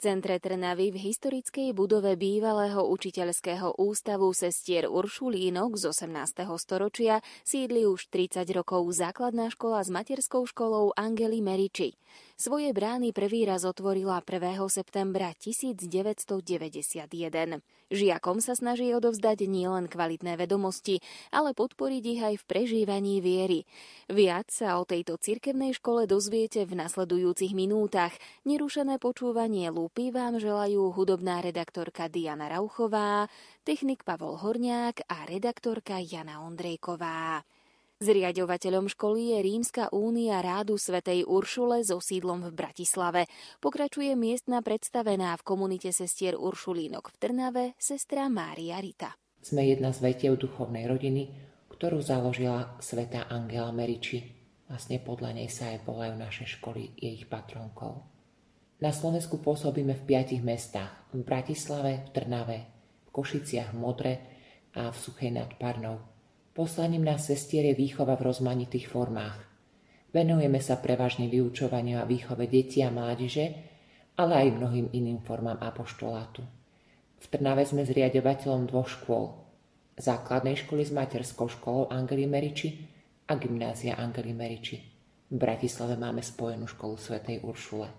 centre Trnavy v historickej budove bývalého učiteľského ústavu sestier Uršulínok z 18. storočia sídli už 30 rokov základná škola s materskou školou Angely Meriči. Svoje brány prvý raz otvorila 1. septembra 1991. Žiakom sa snaží odovzdať nielen kvalitné vedomosti, ale podporiť ich aj v prežívaní viery. Viac sa o tejto cirkevnej škole dozviete v nasledujúcich minútach. Nerušené počúvanie Lúpy vám želajú hudobná redaktorka Diana Rauchová, technik Pavol Horniák a redaktorka Jana Ondrejková. Zriaďovateľom školy je Rímska únia rádu svätej Uršule so sídlom v Bratislave. Pokračuje miestna predstavená v komunite sestier Uršulínok v Trnave sestra Mária Rita. Sme jedna z vetiev duchovnej rodiny, ktorú založila svätá Angela Meriči. Vlastne podľa nej sa aj volajú naše školy jej patronkou. Na Slovensku pôsobíme v 5 mestách. V Bratislave, v Trnave, v Košiciach, v Modre a v Suchej nad Parnou. Poslaním nás sestier je výchova v rozmanitých formách. Venujeme sa prevažne vyučovaniu a výchove detí a mládeže, ale aj mnohým iným formám apoštolátu. V Trnave sme zriaďovateľom 2 škôl. Základnej školy s materskou školou Angely Meriči a gymnázia Angely Meriči. V Bratislave máme spojenú školu svätej Uršule.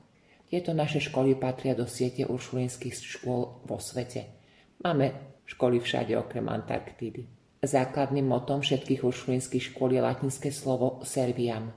Tieto naše školy patria do siete uršulinských škôl vo svete. Máme školy všade okrem Antarktídy. Základným motom všetkých uršulinských škôl je latinské slovo serviam.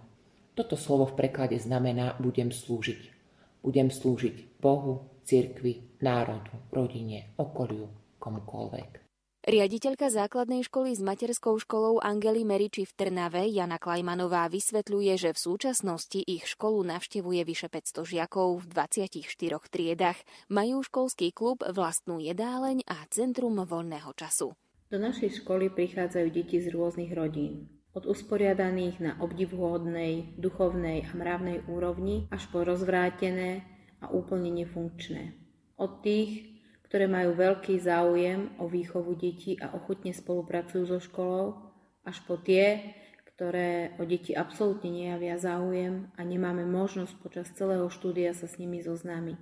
Toto slovo v preklade znamená budem slúžiť. Budem slúžiť Bohu, cirkvi, národu, rodine, okoliu, komukoľvek. Riaditeľka základnej školy s materskou školou Angely Meriči v Trnave Jana Klajmanová vysvetľuje, že v súčasnosti ich školu navštevuje vyše 500 žiakov v 24 triedach. Majú školský klub, vlastnú jedáleň a centrum voľného času. Do našej školy prichádzajú deti z rôznych rodín. Od usporiadaných na obdivuhodnej, duchovnej a mravnej úrovni až po rozvrátené a úplne nefunkčné. Od tých, ktoré majú veľký záujem o výchovu detí a ochotne spolupracujú so školou, až po tie, ktoré o deti absolútne nejavia záujem a nemáme možnosť počas celého štúdia sa s nimi zoznámiť.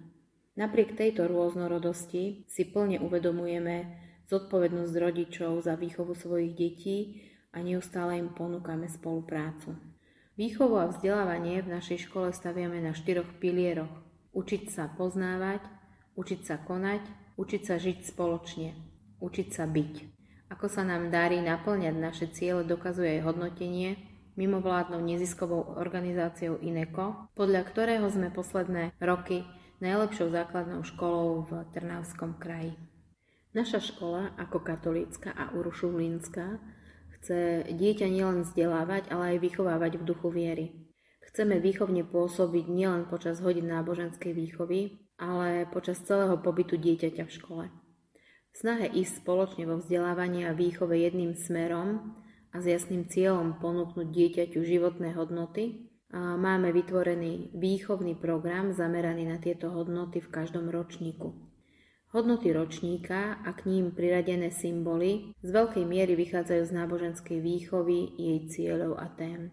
Napriek tejto rôznorodosti si plne uvedomujeme zodpovednosť rodičov za výchovu svojich detí a neustále im ponúkame spoluprácu. Výchovu a vzdelávanie v našej škole staviame na 4 pilieroch. Učiť sa poznávať, učiť sa konať, učiť sa žiť spoločne, učiť sa byť. Ako sa nám darí naplňať naše ciele, dokazuje aj hodnotenie mimovládnou neziskovou organizáciou INECO, podľa ktorého sme posledné roky najlepšou základnou školou v Trnavskom kraji. Naša škola, ako katolícka a uršulínska, chce dieťa nielen vzdelávať, ale aj vychovávať v duchu viery. Chceme výchovne pôsobiť nielen počas hodín náboženskej výchovy, ale počas celého pobytu dieťaťa v škole. V snahe ísť spoločne vo vzdelávaní a výchove jedným smerom a s jasným cieľom ponúknuť dieťaťu životné hodnoty, máme vytvorený výchovný program zameraný na tieto hodnoty v každom ročníku. Hodnoty ročníka a k ním priradené symboly z veľkej miery vychádzajú z náboženskej výchovy, jej cieľov a tém.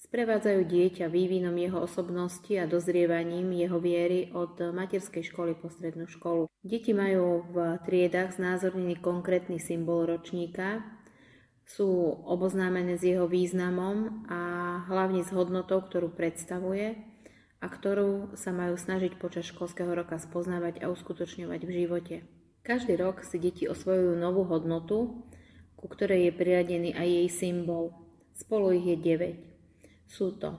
Sprevádzajú dieťa vývinom jeho osobnosti a dozrievaním jeho viery od materskej školy po strednú školu. Deti majú v triedach znázornený konkrétny symbol ročníka, sú oboznámené s jeho významom a hlavne s hodnotou, ktorú predstavuje a ktorú sa majú snažiť počas školského roka spoznávať a uskutočňovať v živote. Každý rok si deti osvojujú novú hodnotu, ku ktorej je priradený aj jej symbol. Spolu ich je 9. Sú to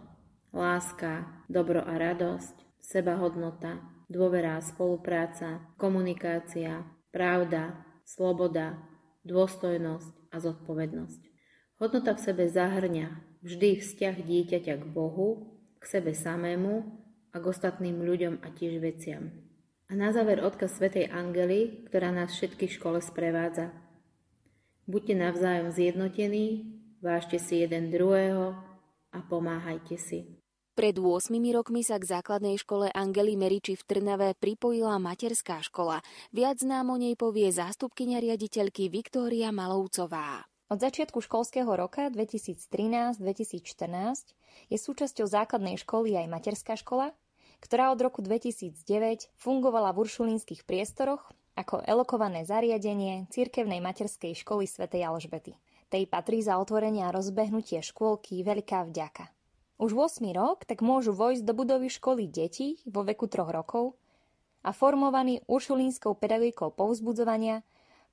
láska, dobro a radosť, sebahodnota, dôvera a spolupráca, komunikácia, pravda, sloboda, dôstojnosť a zodpovednosť. Hodnota v sebe zahŕňa vždy vzťah dieťaťa k Bohu, k sebe samému a k ostatným ľuďom a tiež veciam. A na záver odkaz svätej Angely, ktorá nás všetkých v škole sprevádza. Buďte navzájom zjednotení, vážte si jeden druhého a pomáhajte si. Pred 8 rokmi sa k základnej škole Angely Meriči v Trnave pripojila materská škola. Viac nám o nej povie zástupkyňa riaditeľky Viktória Malovcová. Od začiatku školského roka 2013-2014 je súčasťou základnej školy aj materská škola, ktorá od roku 2009 fungovala v uršulínskych priestoroch ako elokované zariadenie cirkevnej materskej školy svätej Alžbety. Tej patrí za otvorenie a rozbehnutie škôlky veľká vďaka. Už 8. rok tak môžu vojsť do budovy školy detí vo veku 3 rokov a formovaní uršulínskou pedagogikou povzbudzovania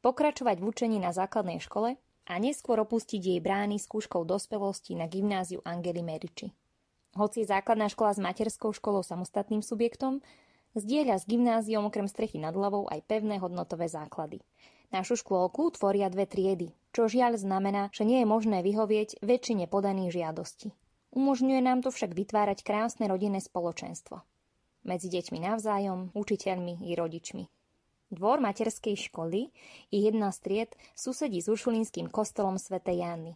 pokračovať v učení na základnej škole a neskôr opustiť jej brány skúškou dospelosti na gymnáziu Angely Merici. Hoci je základná škola s materskou školou samostatným subjektom, zdieľa s gymnáziom okrem strechy nad hlavou aj pevné hodnotové základy. Našu škôlku tvoria 2 triedy, čo žiaľ znamená, že nie je možné vyhovieť väčšine podaných žiadostí. Umožňuje nám to však vytvárať krásne rodinné spoločenstvo. Medzi deťmi navzájom, učiteľmi i rodičmi. Dvor materskej školy i jedna z tried susedí s uršulínskym kostolom svätej Jány.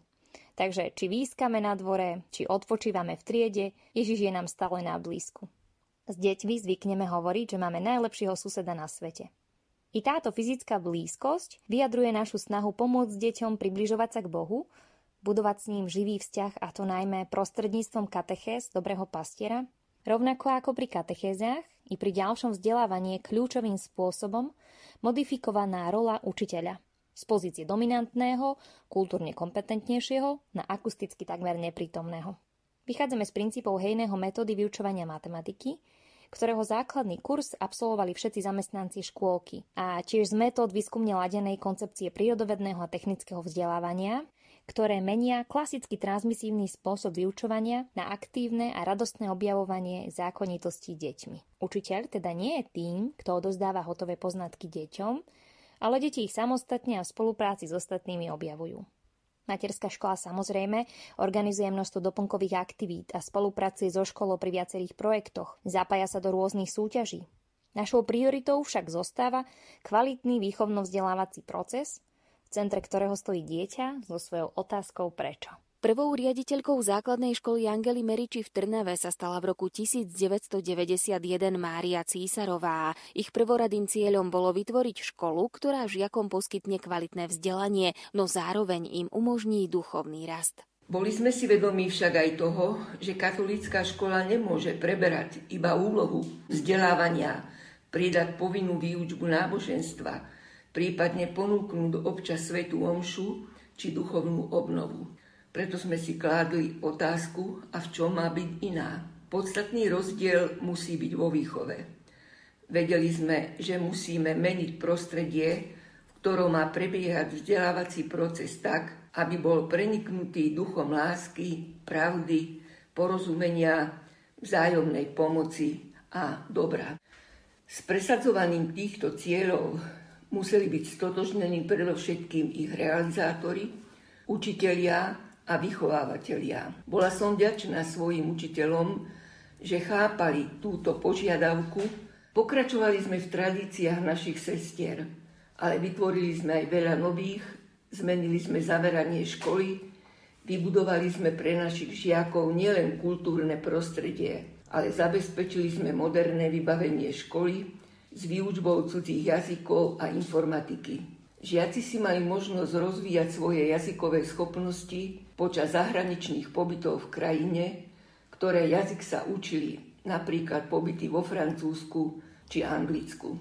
Takže či výskame na dvore, či odpočívame v triede, Ježiš je nám stále na blízku. S deťmi zvykneme hovoriť, že máme najlepšieho suseda na svete. I táto fyzická blízkosť vyjadruje našu snahu pomôcť deťom približovať sa k Bohu, budovať s ním živý vzťah, a to najmä prostredníctvom katechéz dobrého pastiera, rovnako ako pri katechézach i pri ďalšom vzdelávaní kľúčovým spôsobom modifikovaná rola učiteľa. Z pozície dominantného, kultúrne kompetentnejšieho na akusticky takmer neprítomného. Vychádzame z princípov Hejného metódy vyučovania matematiky, ktorého základný kurz absolvovali všetci zamestnanci škôlky, a tiež z metód výskumne ladenej koncepcie prírodovedného a technického vzdelávania, ktoré menia klasicky transmisívny spôsob vyučovania na aktívne a radostné objavovanie zákonitostí deťmi. Učiteľ teda nie je tým, kto odozdáva hotové poznatky deťom, ale deti ich samostatne a v spolupráci s ostatnými objavujú. Materská škola samozrejme organizuje množstvo doplnkových aktivít a spolupracuje so školou pri viacerých projektoch, zapája sa do rôznych súťaží. Našou prioritou však zostáva kvalitný výchovno-vzdelávací proces, v centre ktorého stojí dieťa so svojou otázkou prečo. Prvou riaditeľkou základnej školy Angely Merici v Trnave sa stala v roku 1991 Mária Císarová. Ich prvoradým cieľom bolo vytvoriť školu, ktorá žiakom poskytne kvalitné vzdelanie, no zároveň im umožní duchovný rast. Boli sme si vedomí však aj toho, že katolícka škola nemôže preberať iba úlohu vzdelávania, pridať povinnú výučbu náboženstva, prípadne ponúknuť občas svätú omšu či duchovnú obnovu. Preto sme si kládli otázku, a v čom má byť iná. Podstatný rozdiel musí byť vo výchove. Vedeli sme, že musíme meniť prostredie, v ktorom má prebiehať vzdelávací proces tak, aby bol preniknutý duchom lásky, pravdy, porozumenia, vzájomnej pomoci a dobra. S presadzovaním týchto cieľov museli byť stotožnení predovšetkým ich realizátori, učitelia a vychovávateľia. Bola som vďačná svojim učiteľom, že chápali túto požiadavku. Pokračovali sme v tradíciách našich sestier, ale vytvorili sme aj veľa nových, zmenili sme zameranie školy, vybudovali sme pre našich žiakov nielen kultúrne prostredie, ale zabezpečili sme moderné vybavenie školy s výučbou cudzích jazykov a informatiky. Žiaci si mali možnosť rozvíjať svoje jazykové schopnosti počas zahraničných pobytov v krajine, ktoré jazyk sa učili, napríklad pobyty vo Francúzsku či Anglicku.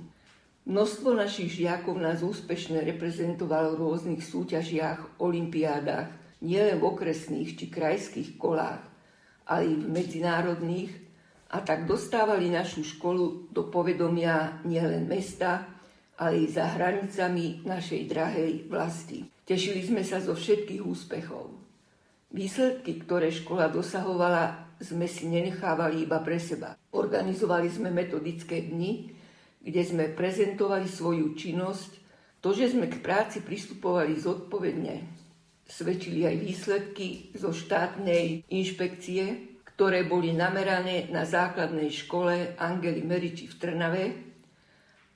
Množstvo našich žiakov nás úspešne reprezentovalo v rôznych súťažiach, olympiádach, nielen v okresných či krajských kolách, ale i v medzinárodných, a tak dostávali našu školu do povedomia nielen mesta, ale i za hranicami našej drahej vlasti. Tešili sme sa zo všetkých úspechov. Výsledky, ktoré škola dosahovala, sme si nenechávali iba pre seba. Organizovali sme metodické dni, kde sme prezentovali svoju činnosť. To, že sme k práci pristupovali zodpovedne, svedčili aj výsledky zo štátnej inšpekcie, ktoré boli namerané na základnej škole Angely Merici v Trnave,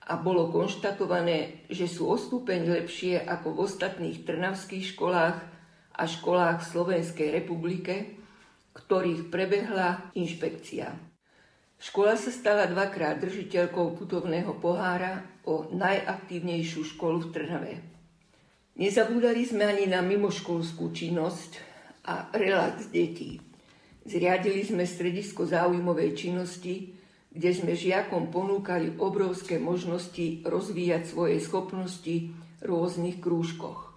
a bolo konštatované, že sú o stupeň lepšie ako v ostatných trnavských školách a školách v Slovenskej republike, ktorých prebehla inšpekcia. Škola sa stala 2-krát držiteľkou putovného pohára o najaktívnejšiu školu v Trnave. Nezabúdali sme ani na mimoškolskú činnosť a relax detí. Zriadili sme stredisko záujmovej činnosti, kde sme žiakom ponúkali obrovské možnosti rozvíjať svoje schopnosti v rôznych krúžkoch.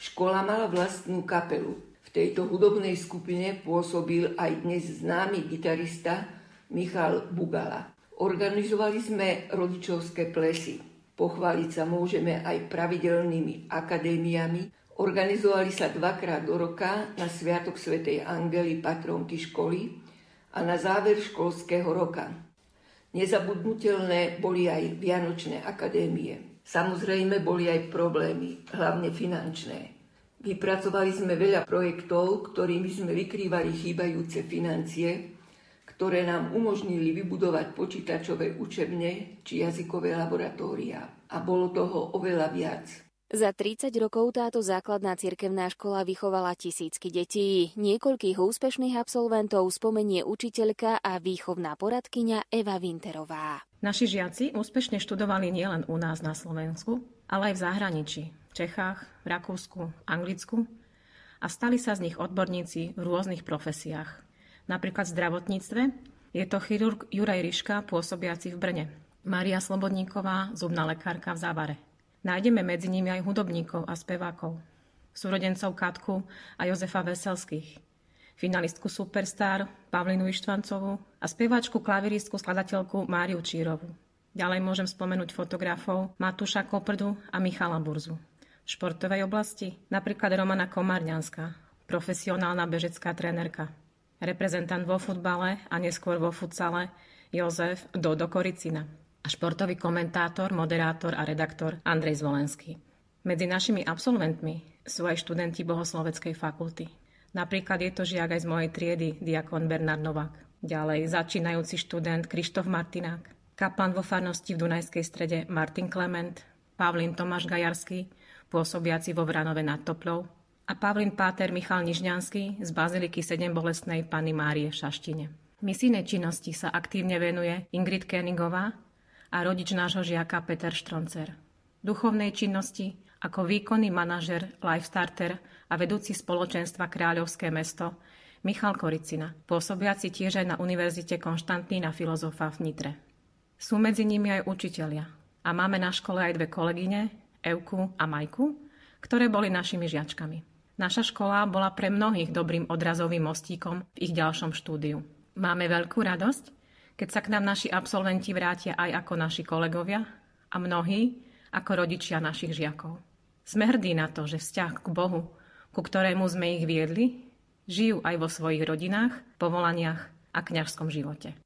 Škola mala vlastnú kapelu. V tejto hudobnej skupine pôsobil aj dnes známy gitarista Michal Bugala. Organizovali sme rodičovské plesy. Pochváliť sa môžeme aj pravidelnými akadémiami. Organizovali sa dvakrát do roka na Sviatok svätej Angely, patronky školy, a na záver školského roka. Nezabudnutelné boli aj vianočné akadémie. Samozrejme boli aj problémy, hlavne finančné. Vypracovali sme veľa projektov, ktorými sme vykrývali chýbajúce financie, ktoré nám umožnili vybudovať počítačové učebne či jazykové laboratória. A bolo toho oveľa viac. Za 30 rokov táto základná cirkevná škola vychovala tisícky detí. Niekoľkých úspešných absolventov spomenie učiteľka a výchovná poradkyňa Eva Winterová. Naši žiaci úspešne študovali nielen u nás na Slovensku, ale aj v zahraničí, v Čechách, v Rakúsku, Anglicku, a stali sa z nich odborníci v rôznych profesiách. Napríklad v zdravotníctve je to chirurg Juraj Ryška, pôsobiaci v Brne, Mária Slobodníková, zubná lekárka v Závare. Nájdeme medzi nimi aj hudobníkov a spevákov, súrodencov Katku a Jozefa Veselských, finalistku Superstar Pavlinu Ištvancovú a speváčku, klaviristku, skladateľku Máriu Čírovu. Ďalej môžem spomenúť fotografov Matúša Koprdu a Michala Burzu. V športovej oblasti napríklad Romana Komárňanská, profesionálna bežecká trénerka, reprezentant vo futbale a neskôr vo futsale Jozef Dodo Koricina a športový komentátor, moderátor a redaktor Andrej Zvolenský. Medzi našimi absolventmi sú aj študenti Bohosloveckej fakulty. Napríklad je to žiak aj z mojej triedy, diakon Bernard Novák. Ďalej začínajúci študent Krištof Martinák, kaplan vo farnosti v Dunajskej Strede Martin Klement, Pavlín Tomáš Gajarský, pôsobiaci vo Vranove nad Topľou, a Pavlín páter Michal Nižňanský z Baziliky Sedembolestnej Panny Márie v Šaštine. Misijnej činnosti sa aktívne venuje Ingrid Königová a rodič nášho žiaka Peter Štroncer. Duchovnej činnosti ako výkonný manažer, lifestarter a vedúci spoločenstva Kráľovské mesto Michal Koricina, pôsobiaci tiež aj na Univerzite Konštantína filozofa v Nitre. Sú medzi nimi aj učitelia a máme na škole aj dve kolegyne, Evku a Majku, ktoré boli našimi žiačkami. Naša škola bola pre mnohých dobrým odrazovým mostíkom v ich ďalšom štúdiu. Máme veľkú radosť, keď sa k nám naši absolventi vrátia aj ako naši kolegovia a mnohí ako rodičia našich žiakov. Sme hrdí na to, že vzťah k Bohu, ku ktorému sme ich viedli, žijú aj vo svojich rodinách, povolaniach a kňažskom živote.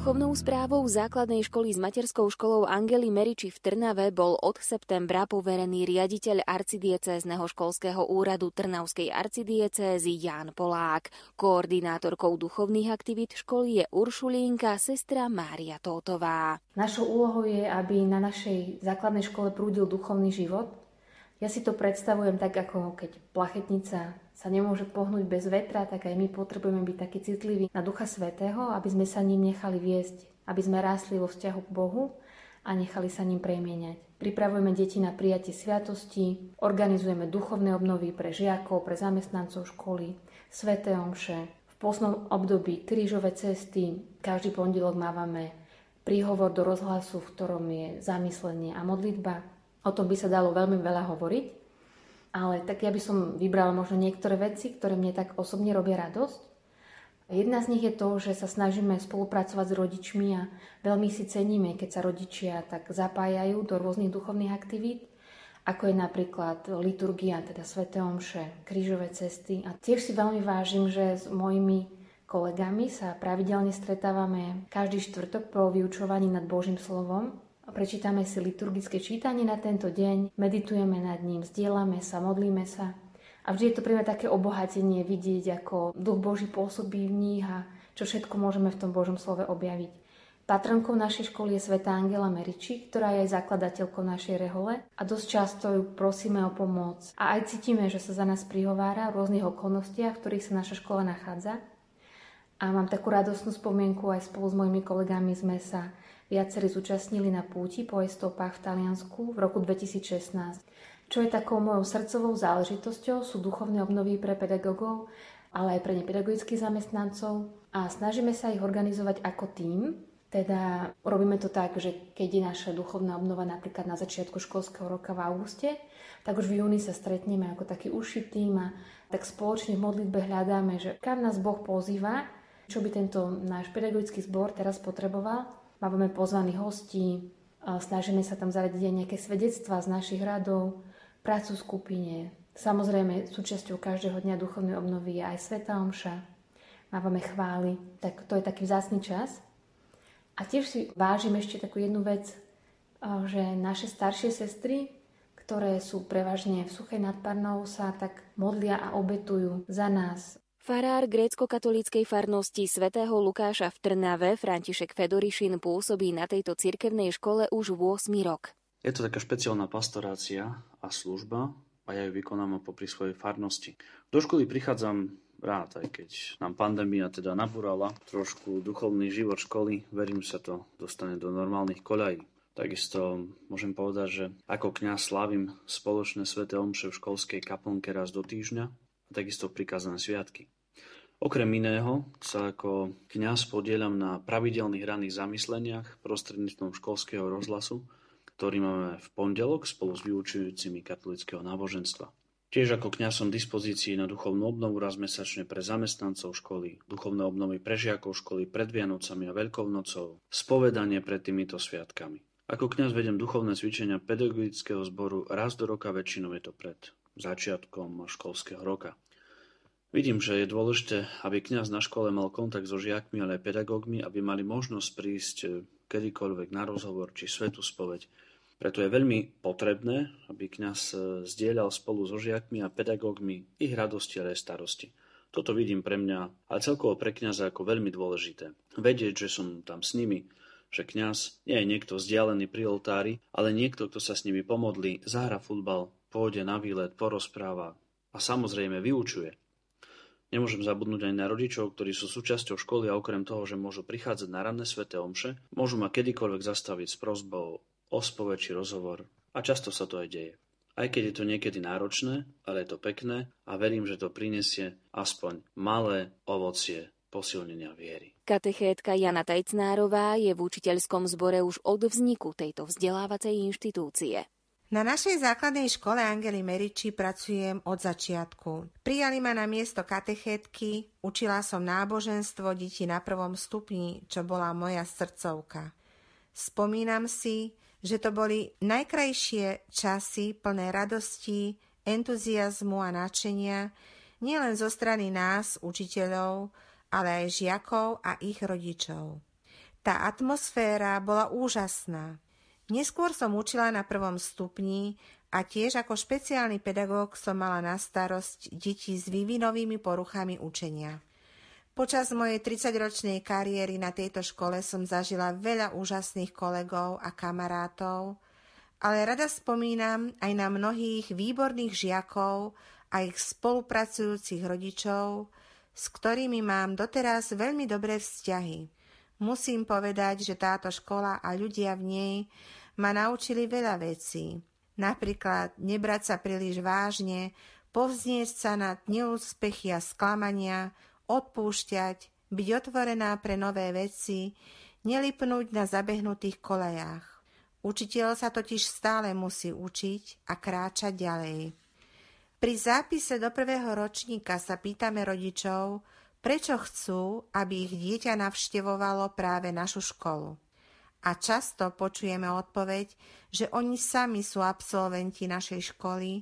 Duchovnou správou základnej školy s materskou školou Angely Meriči v Trnave bol od septembra poverený riaditeľ arcidiecézneho školského úradu Trnavskej arcidiecézy Ján Polák. Koordinátorkou duchovných aktivít školy je Uršulínka, sestra Mária Tótová. Našou úlohou je, aby na našej základnej škole prúdil duchovný život. Ja si to predstavujem tak, ako keď plachetnica sa nemôže pohnúť bez vetra, tak aj my potrebujeme byť takí citliví na Ducha Svätého, aby sme sa ním nechali viesť, aby sme rástli vo vzťahu k Bohu a nechali sa ním premieňať. Pripravujeme deti na prijatie sviatosti, organizujeme duchovné obnovy pre žiakov, pre zamestnancov školy, sväté omše. V postnom období krížové cesty, každý pondelok mávame príhovor do rozhlasu, v ktorom je zamyslenie a modlitba. O tom by sa dalo veľmi veľa hovoriť, ale tak ja by som vybrala možno niektoré veci, ktoré mne tak osobne robia radosť. Jedna z nich je to, že sa snažíme spolupracovať s rodičmi a veľmi si ceníme, keď sa rodičia tak zapájajú do rôznych duchovných aktivít, ako je napríklad liturgia, teda sväté omše, krížové cesty. A tiež si veľmi vážim, že s mojimi kolegami sa pravidelne stretávame každý štvrtok po vyučovaní nad Božím slovom. Prečítame si liturgické čítanie na tento deň, meditujeme nad ním, zdieľame sa, modlíme sa. A vždy je to pre mňa také obohatenie vidieť, ako Duch Boží pôsobí v nich a čo všetko môžeme v tom Božom slove objaviť. Patronkou našej školy je svätá Angela Meriči, ktorá je aj zakladateľkou našej rehole a dosť často ju prosíme o pomoc. A aj cítime, že sa za nás prihovára v rôznych okolnostiach, v ktorých sa naša škola nachádza. A mám takú radostnú spomienku, aj spolu s mojimi kolegami sme sa viacerí zúčastnili na púti po jej stopách v Taliansku v roku 2016. Čo je takou mojou srdcovou záležitosťou, sú duchovné obnovy pre pedagógov, ale aj pre nepedagogických zamestnancov. A snažíme sa ich organizovať ako tím. Teda robíme to tak, že keď je naša duchovná obnova napríklad na začiatku školského roka v auguste, tak už v júni sa stretneme ako taký uši tím a tak spoločne v modlitbe hľadáme, že kam nás Boh pozýva, čo by tento náš pedagogický zbor teraz potreboval. Máme pozvaných hostí, snažíme sa tam zaradiť aj nejaké svedectvá z našich radov, prácu v skupine. Samozrejme, súčasťou každého dňa duchovnej obnovy je aj svätá omša. Máme chvály, tak to je taký vzácny čas. A tiež si vážim ešte takú jednu vec, že naše staršie sestry, ktoré sú prevažne v Suchej nad Parnou, sa tak modlia a obetujú za nás. Farár grécko-katolíckej farnosti svätého Lukáša v Trnave, František Fedorišin, pôsobí na tejto cirkevnej škole už 8. rok. Je to taká špeciálna pastorácia a služba a ja ju vykonám popri svojej farnosti. Do školy prichádzam rád, aj keď nám pandémia teda nabúrala trošku duchovný život školy, verím, sa to dostane do normálnych koľají. Takisto môžem povedať, že ako kňaz slávim spoločné sväté omše v školskej kaplnke raz do týždňa. A takisto prikázané sviatky. Okrem iného sa ako kňaz podielam na pravidelných ranných zamysleniach prostredníctvom školského rozhlasu, ktorý máme v pondelok spolu s vyučujúcimi katolického náboženstva. Tiež ako kňaz som v dispozícii na duchovnú obnovu raz mesačne pre zamestnancov školy, duchovné obnovy pre žiakov školy pred Vianocami a Veľkou nocou, spovedanie pred týmito sviatkami. Ako kňaz vedem duchovné cvičenia pedagogického zboru raz do roka, väčšinou je to pred začiatkom školského roka. Vidím, že je dôležité, aby kňaz na škole mal kontakt so žiakmi, ale aj pedagógmi, aby mali možnosť prísť kedykoľvek na rozhovor či svätú spoveď. Preto je veľmi potrebné, aby kňaz zdieľal spolu so žiakmi a pedagógmi ich radosti a starosti. Toto vidím pre mňa, ale celkovo pre kňaza ako veľmi dôležité. Vedieť, že som tam s nimi, že kňaz nie je niekto vzdialený pri oltári, ale niekto, kto sa s nimi pomodlí, zahra futbal, pôjde na výlet, porozpráva a samozrejme vyučuje. Nemôžem zabudnúť aj na rodičov, ktorí sú súčasťou školy a okrem toho, že môžu prichádzať na ranné sväté omše, môžu ma kedykoľvek zastaviť s prosbou o spoveď či rozhovor a často sa to aj deje. Aj keď je to niekedy náročné, ale je to pekné a verím, že to prinesie aspoň malé ovocie posilnenia viery. Katechétka Jana Tajcnárová je v učiteľskom zbore už od vzniku tejto vzdelávacej inštitúcie. Na našej základnej škole Angely Meriči pracujem od začiatku. Prijali ma na miesto katechétky, učila som náboženstvo detí na 1. stupni, čo bola moja srdcovka. Spomínam si, že to boli najkrajšie časy plné radosti, entuziazmu a nadšenia, nielen zo strany nás, učiteľov, ale aj žiakov a ich rodičov. Tá atmosféra bola úžasná. Neskôr som učila na 1. stupni a tiež ako špeciálny pedagóg som mala na starosť deti s vývinovými poruchami učenia. Počas mojej 30-ročnej kariéry na tejto škole som zažila veľa úžasných kolegov a kamarátov, ale rada spomínam aj na mnohých výborných žiakov a ich spolupracujúcich rodičov, s ktorými mám doteraz veľmi dobré vzťahy. Musím povedať, že táto škola a ľudia v nej ma naučili veľa vecí. Napríklad nebrať sa príliš vážne, povznieť sa nad neúspechy a sklamania, odpúšťať, byť otvorená pre nové veci, nelipnúť na zabehnutých kolejách. Učiteľ sa totiž stále musí učiť a kráčať ďalej. Pri zápise do 1. ročníka sa pýtame rodičov, prečo chcú, aby ich dieťa navštevovalo práve našu školu. A často počujeme odpoveď, že oni sami sú absolventi našej školy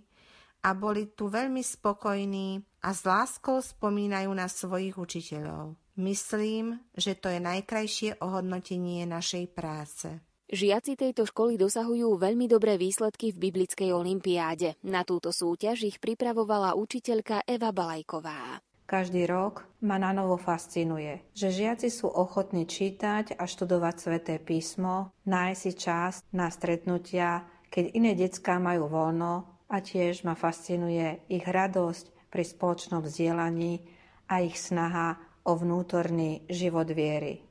a boli tu veľmi spokojní a s láskou spomínajú na svojich učiteľov. Myslím, že to je najkrajšie ohodnotenie našej práce. Žiaci tejto školy dosahujú veľmi dobré výsledky v biblickej olympiáde. Na túto súťaž ich pripravovala učiteľka Eva Balajková. Každý rok ma na novo fascinuje, že žiaci sú ochotní čítať a študovať Sväté písmo, nájsť si čas na stretnutia, keď iné decká majú voľno, a tiež ma fascinuje ich radosť pri spoločnom vzdielaní a ich snaha o vnútorný život viery.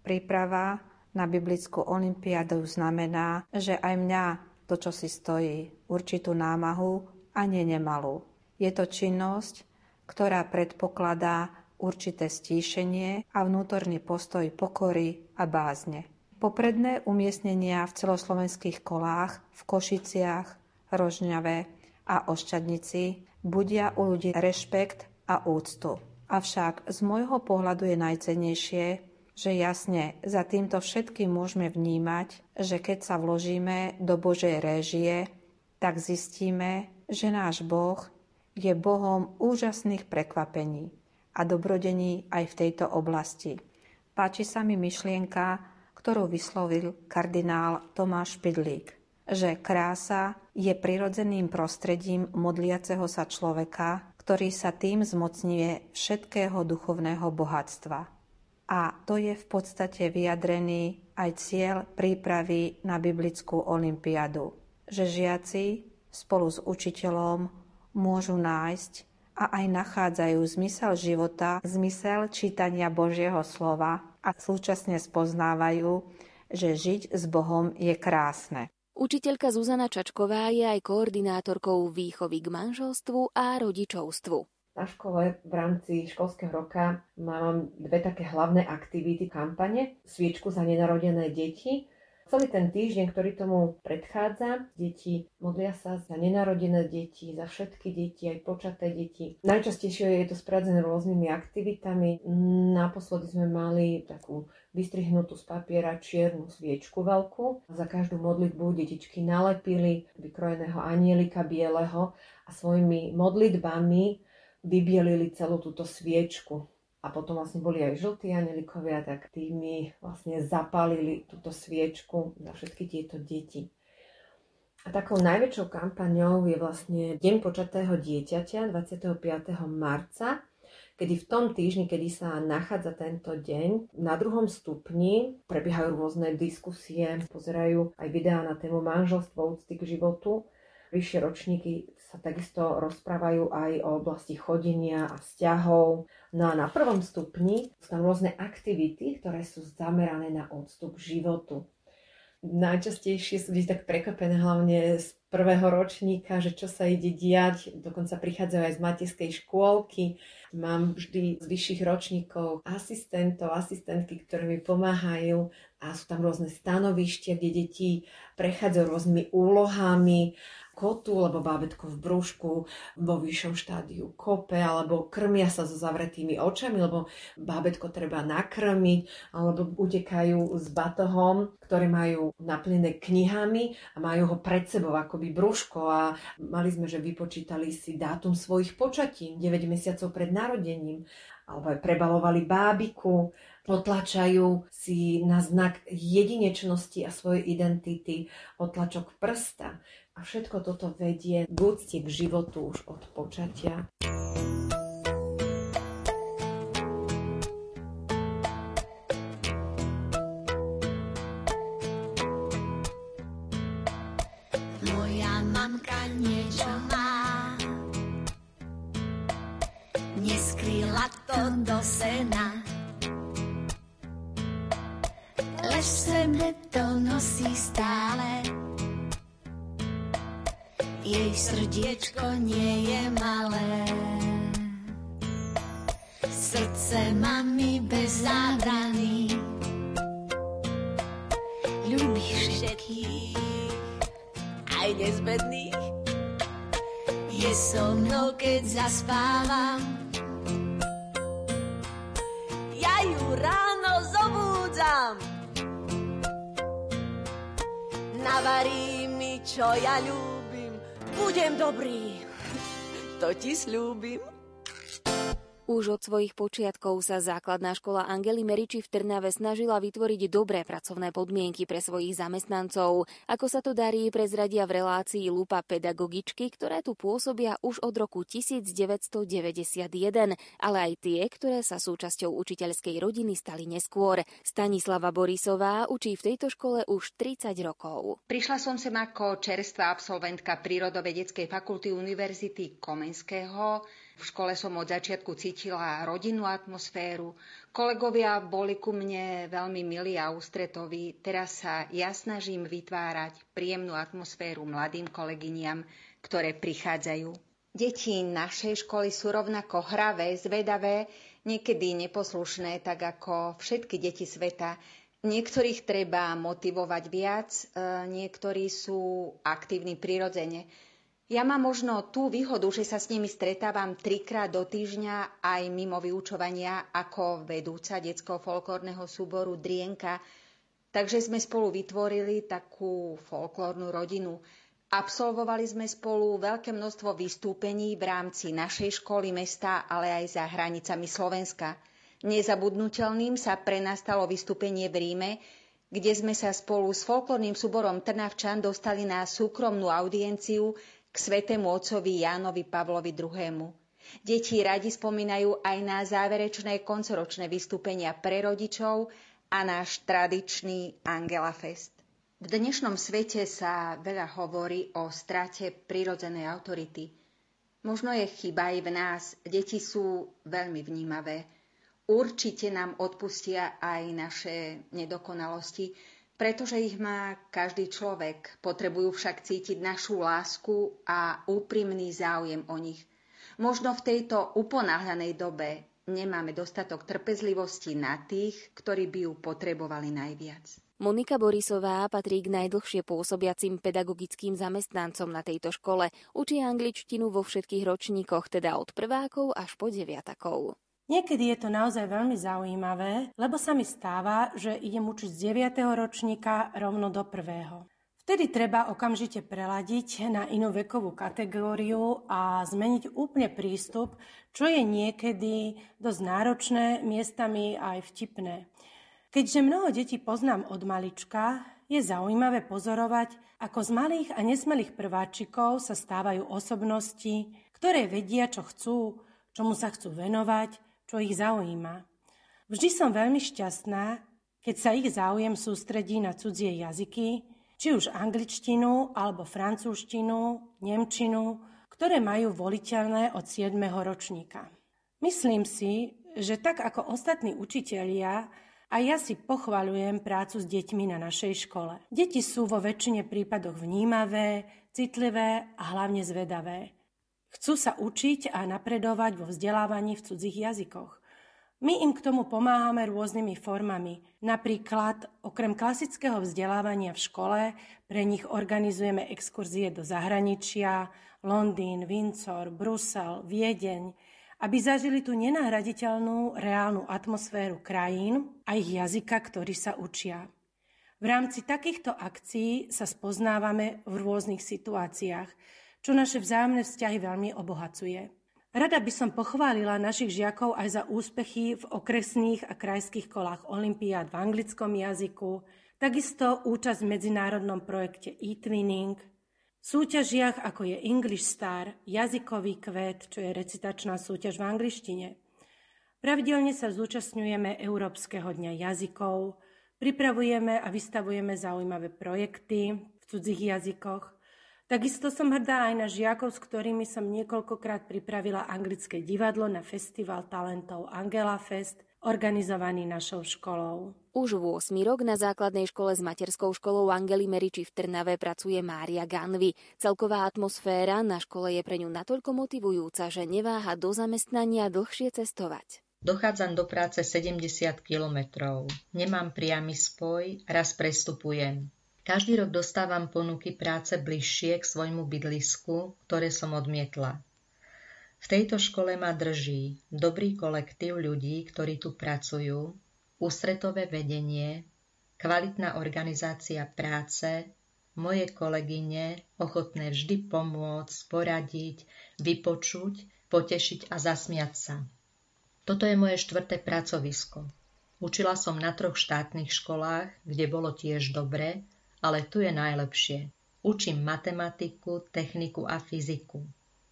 Príprava na biblickú olympiádu znamená, že aj mňa to, čo si stojí, určitú námahu a nenemalú. Je to činnosť, ktorá predpokladá určité stíšenie a vnútorný postoj pokory a bázne. Popredné umiestnenia v celoslovenských školách v Košiciach, Rožňave a Ošťadnici budia u ľudí rešpekt a úctu. Avšak z môjho pohľadu je najcennejšie, že jasne za týmto všetkým môžeme vnímať, že keď sa vložíme do Božej réžie, tak zistíme, že náš Boh je Bohom úžasných prekvapení a dobrodení aj v tejto oblasti. Páči sa mi myšlienka, ktorú vyslovil kardinál Tomáš Špidlík, že krása je prirodzeným prostredím modliaceho sa človeka, ktorý sa tým zmocňuje všetkého duchovného bohatstva. A to je v podstate vyjadrený aj cieľ prípravy na biblickú olympiádu, že žiaci spolu s učiteľom môžu nájsť a aj nachádzajú zmysel života, zmysel čítania Božieho slova a súčasne spoznávajú, že žiť s Bohom je krásne. Učiteľka Zuzana Čačková je aj koordinátorkou výchovy k manželstvu a rodičovstvu. Na škole v rámci školského roka mám dve také hlavné aktivity, kampane, sviečku za nenarodené deti. Celý ten týždeň, ktorý tomu predchádza, deti modlia sa za nenarodené deti, za všetky deti, aj počaté deti. Najčastejšie je to sprevádzané rôznymi aktivitami. Naposledy sme mali takú vystrihnutú z papiera čiernu sviečku veľkú. Za každú modlitbu detičky nalepili vykrojeného anielika bieleho a svojimi modlitbami vybielili celú túto sviečku. A potom vlastne boli aj žltí anelikovia, tak tými vlastne zapálili túto sviečku na všetky tieto deti. A takou najväčšou kampaňou je vlastne Deň počatého dieťaťa 25. marca, kedy v tom týždni, kedy sa nachádza tento deň, na 2. stupni prebiehajú rôzne diskusie, pozerajú aj videá na tému manželstvo, úcty k životu. Vyššie ročníky sa takisto rozprávajú aj o oblasti chodenia a vzťahov. No a na 1. stupni sú tam rôzne aktivity, ktoré sú zamerané na odstup životu. Najčastejšie sú deti tak prekvapené hlavne z 1. ročníka, že čo sa ide diať. Dokonca prichádzajú aj z materskej škôlky. Mám vždy z vyšších ročníkov asistentov, asistentky, ktoré mi pomáhajú. A sú tam rôzne stanovištia, kde deti prechádzajú rôznymi úlohami. kotu alebo bábätko v brúšku vo vyššom štádiu kope, alebo krmia sa so zavretými očami, lebo bábätko treba nakrmiť, alebo utekajú s batohom, ktoré majú naplnené knihami a majú ho pred sebou akoby brúško. A mali sme, že vypočítali si dátum svojich počatí 9 mesiacov pred narodením, alebo prebalovali bábiku, potlačajú si na znak jedinečnosti a svojej identity otlačok prsta. A všetko toto vedie k úcte k životu už od počatia. Moja mamka niečo má, neskrýla to do sena, lež v sebe to nosí stále. Jej srdiečko nie je malé, srdce mami bez zábrany. Ľubí všetkých, aj nezbedných. Je so mnou, keď zaspávam. Ja ju ráno zobúdzam. Navarí mi, čo ja ľúbim. Budem dobrý, to ti sľúbim. Už od svojich počiatkov sa základná škola Angely Meriči v Trnave snažila vytvoriť dobré pracovné podmienky pre svojich zamestnancov. Ako sa to darí, prezradia v relácii Lupa pedagogičky, ktoré tu pôsobia už od roku 1991, ale aj tie, ktoré sa súčasťou učiteľskej rodiny stali neskôr. Stanislava Borisová učí v tejto škole už 30 rokov. Prišla som sem ako čerstvá absolventka Prírodovedeckej fakulty Univerzity Komenského. V škole som od začiatku cítila rodinnú atmosféru. Kolegovia boli ku mne veľmi milí a ústretoví. Teraz sa ja snažím vytvárať príjemnú atmosféru mladým kolegyniam, ktoré prichádzajú. Deti našej školy sú rovnako hravé, zvedavé, niekedy neposlušné, tak ako všetky deti sveta. Niektorých treba motivovať viac, niektorí sú aktívni prirodzene. Ja mám možno tú výhodu, že sa s nimi stretávam 3-krát do týždňa aj mimo vyučovania ako vedúca detského folklórneho súboru Drienka. Takže sme spolu vytvorili takú folklórnu rodinu. Absolvovali sme spolu veľké množstvo vystúpení v rámci našej školy, mesta, ale aj za hranicami Slovenska. Nezabudnutelným sa pre nás stalo vystúpenie v Ríme, kde sme sa spolu s folklórnym súborom Trnavčan dostali na súkromnú audienciu k svätému otcovi Jánovi Pavlovi II. Deti radi spomínajú aj na záverečné koncoročné vystúpenia pre rodičov a náš tradičný Angela Fest. V dnešnom svete sa veľa hovorí o strate prirodzenej autority. Možno je chyba aj v nás, deti sú veľmi vnímavé. Určite nám odpustia aj naše nedokonalosti, pretože ich má každý človek. Potrebujú však cítiť našu lásku a úprimný záujem o nich. Možno v tejto uponáhľanej dobe nemáme dostatok trpezlivosti na tých, ktorí by ju potrebovali najviac. Monika Borisová patrí k najdlhšie pôsobiacim pedagogickým zamestnancom na tejto škole. Učí angličtinu vo všetkých ročníkoch, teda od prvákov až po deviatakov. Niekedy je to naozaj veľmi zaujímavé, lebo sa mi stáva, že idem učiť z 9. ročníka rovno do 1. Vtedy treba okamžite preladiť na inú vekovú kategóriu a zmeniť úplne prístup, čo je niekedy dosť náročné, miestami aj vtipné. Keďže mnoho detí poznám od malička, je zaujímavé pozorovať, ako z malých a nesmelých prváčikov sa stávajú osobnosti, ktoré vedia, čo chcú, čomu sa chcú venovať, čo ich zaujíma. Vždy som veľmi šťastná, keď sa ich záujem sústredí na cudzie jazyky, či už angličtinu alebo francúzštinu, nemčinu, ktoré majú voliteľné od 7. ročníka. Myslím si, že tak ako ostatní učitelia, aj ja si pochvaľujem prácu s deťmi na našej škole. Deti sú vo väčšine prípadoch vnímavé, citlivé a hlavne zvedavé. Chcú sa učiť a napredovať vo vzdelávaní v cudzích jazykoch. My im k tomu pomáhame rôznymi formami. Napríklad, okrem klasického vzdelávania v škole, pre nich organizujeme exkurzie do zahraničia, Londýn, Windsor, Brusel, Viedeň, aby zažili tú nenahraditeľnú reálnu atmosféru krajín a ich jazyka, ktorý sa učia. V rámci takýchto akcií sa spoznávame v rôznych situáciách, čo naše vzájomné vzťahy veľmi obohacuje. Rada by som pochválila našich žiakov aj za úspechy v okresných a krajských kolách olympiád v anglickom jazyku, takisto účasť v medzinárodnom projekte e-twinning, súťažiach ako je English Star, jazykový kvet, čo je recitačná súťaž v angličtine. Pravidelne sa zúčastňujeme Európskeho dňa jazykov, pripravujeme a vystavujeme zaujímavé projekty v cudzích jazykoch. Takisto som hrdá aj na žiakov, s ktorými som niekoľkokrát pripravila anglické divadlo na festival talentov Angela Fest, organizovaný našou školou. Už 8. rok na základnej škole s materskou školou Angely Meriči v Trnave pracuje Mária Ganvi. Celková atmosféra na škole je pre ňu natoľko motivujúca, že neváha do zamestnania dlhšie cestovať. Dochádzam do práce 70 kilometrov. Nemám priamy spoj, raz prestupujem. Každý rok dostávam ponuky práce bližšie k svojmu bydlisku, ktoré som odmietla. V tejto škole ma drží dobrý kolektív ľudí, ktorí tu pracujú, ústretové vedenie, kvalitná organizácia práce, moje kolegyne, ochotné vždy pomôcť, poradiť, vypočuť, potešiť a zasmiať sa. Toto je moje 4. pracovisko. Učila som na 3 štátnych školách, kde bolo tiež dobre, ale tu je najlepšie. Učím matematiku, techniku a fyziku.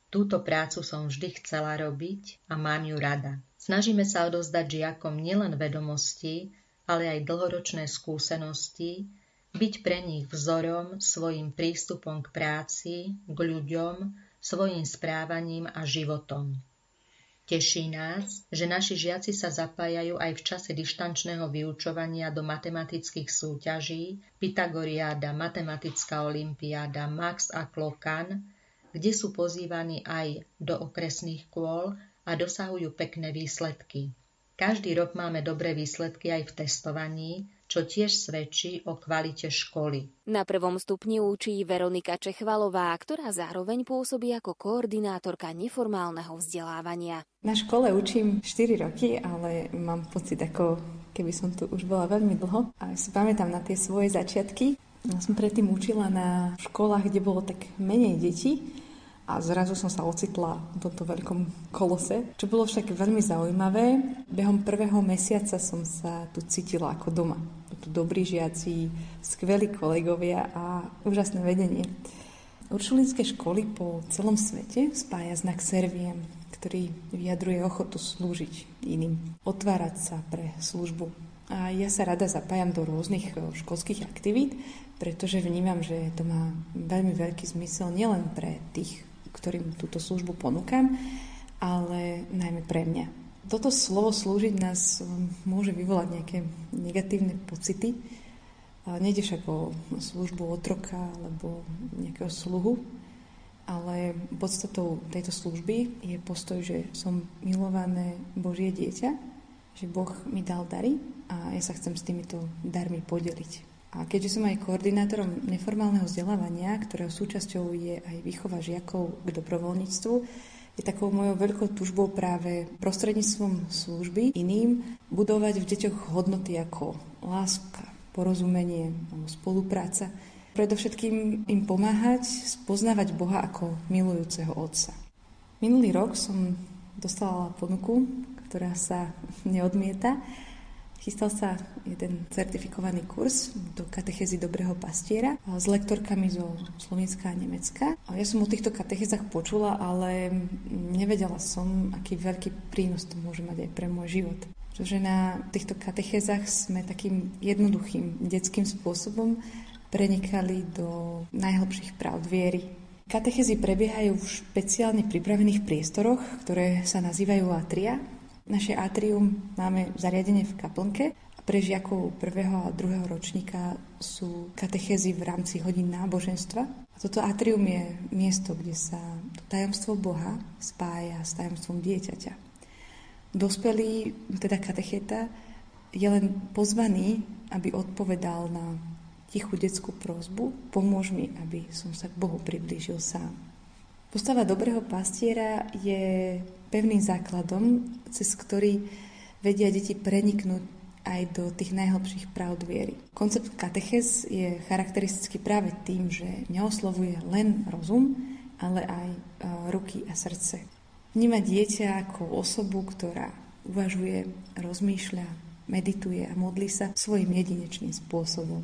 Túto prácu som vždy chcela robiť a mám ju rada. Snažíme sa odovzdať žiakom nielen vedomosti, ale aj dlhoročné skúsenosti, byť pre nich vzorom svojim prístupom k práci, k ľuďom, svojim správaním a životom. Teší nás, že naši žiaci sa zapájajú aj v čase dištančného vyučovania do matematických súťaží Pythagoriáda, Matematická olympiáda, Max a Klokan, kde sú pozývaní aj do okresných kôl a dosahujú pekné výsledky. Každý rok máme dobré výsledky aj v testovaní, čo tiež svedčí o kvalite školy. Na 1. stupni učí Veronika Čechvalová, ktorá zároveň pôsobí ako koordinátorka neformálneho vzdelávania. Na škole učím 4 roky, ale mám pocit, ako keby som tu už bola veľmi dlho. A si pamätám na tie svoje začiatky. Ja som predtým učila na školách, kde bolo tak menej detí. A zrazu som sa ocitla v tomto veľkom kolose, čo bolo však veľmi zaujímavé. Behom prvého mesiaca som sa tu cítila ako doma. Tu dobrí žiaci, skvelí kolegovia a úžasné vedenie. Uršulínske školy po celom svete spája znak Serviem, ktorý vyjadruje ochotu slúžiť iným, otvárať sa pre službu. A ja sa rada zapájam do rôznych školských aktivít, pretože vnímam, že to má veľmi veľký zmysel nielen pre tých, ktorým túto službu ponúkam, ale najmä pre mňa. Toto slovo slúžiť nás môže vyvolať nejaké negatívne pocity. Nejde však o službu otroka alebo nejakého sluhu, ale podstatou tejto služby je postoj, že som milované Božie dieťa, že Boh mi dal dary a ja sa chcem s týmito darmi podeliť. A keďže som aj koordinátorom neformálneho vzdelávania, ktorého súčasťou je aj výchova žiakov k dobrovoľníctvu, je takou mojou veľkou túžbou práve prostredníctvom služby iným budovať v deťoch hodnoty ako láska, porozumenie, spolupráca. Predovšetkým im pomáhať spoznávať Boha ako milujúceho otca. Minulý rok som dostala ponuku, ktorá sa neodmieta. Chystal sa jeden certifikovaný kurz do katechézy dobrého pastiera s lektorkami zo Slovenska a Nemecka. Ja som o týchto katechézach počula, ale nevedela som, aký veľký prínos to môže mať aj pre môj život. Pretože na týchto katechézach sme takým jednoduchým detským spôsobom prenikali do najhlbších pravd viery. Katechézy prebiehajú v špeciálne pripravených priestoroch, ktoré sa nazývajú atria. Naše atrium máme zariadenie v kaplnke a pre žiakov 1. a 2. ročníka sú katechézy v rámci hodín náboženstva. A toto atrium je miesto, kde sa to tajomstvo Boha spája s tajomstvom dieťaťa. Dospelý, teda katechéta, je len pozvaný, aby odpovedal na tichú detskú prosbu, pomôž mi, aby som sa k Bohu priblížil sám. Postava dobrého pastiera je pevným základom, cez ktorý vedia deti preniknúť aj do tých najhlbších pravd viery. Koncept katechéz je charakteristický práve tým, že neoslovuje len rozum, ale aj ruky a srdce. Vníma dieťa ako osobu, ktorá uvažuje, rozmýšľa, medituje a modlí sa svojim jedinečným spôsobom.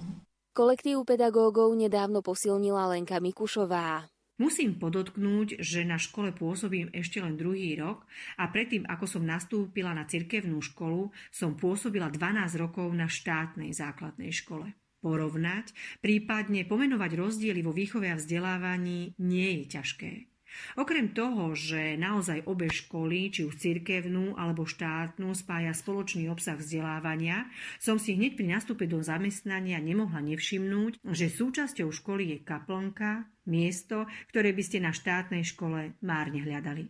Kolektív pedagógov nedávno posilnila Lenka Mikušová. Musím podotknúť, že na škole pôsobím ešte len druhý rok a predtým, ako som nastúpila na cirkevnú školu, som pôsobila 12 rokov na štátnej základnej škole. Porovnať, prípadne pomenovať rozdiely vo výchove a vzdelávaní nie je ťažké. Okrem toho, že naozaj obe školy, či už cirkevnú alebo štátnu, spája spoločný obsah vzdelávania, som si hneď pri nástupe do zamestnania nemohla nevšimnúť, že súčasťou školy je kaplnka, miesto, ktoré by ste na štátnej škole márne hľadali.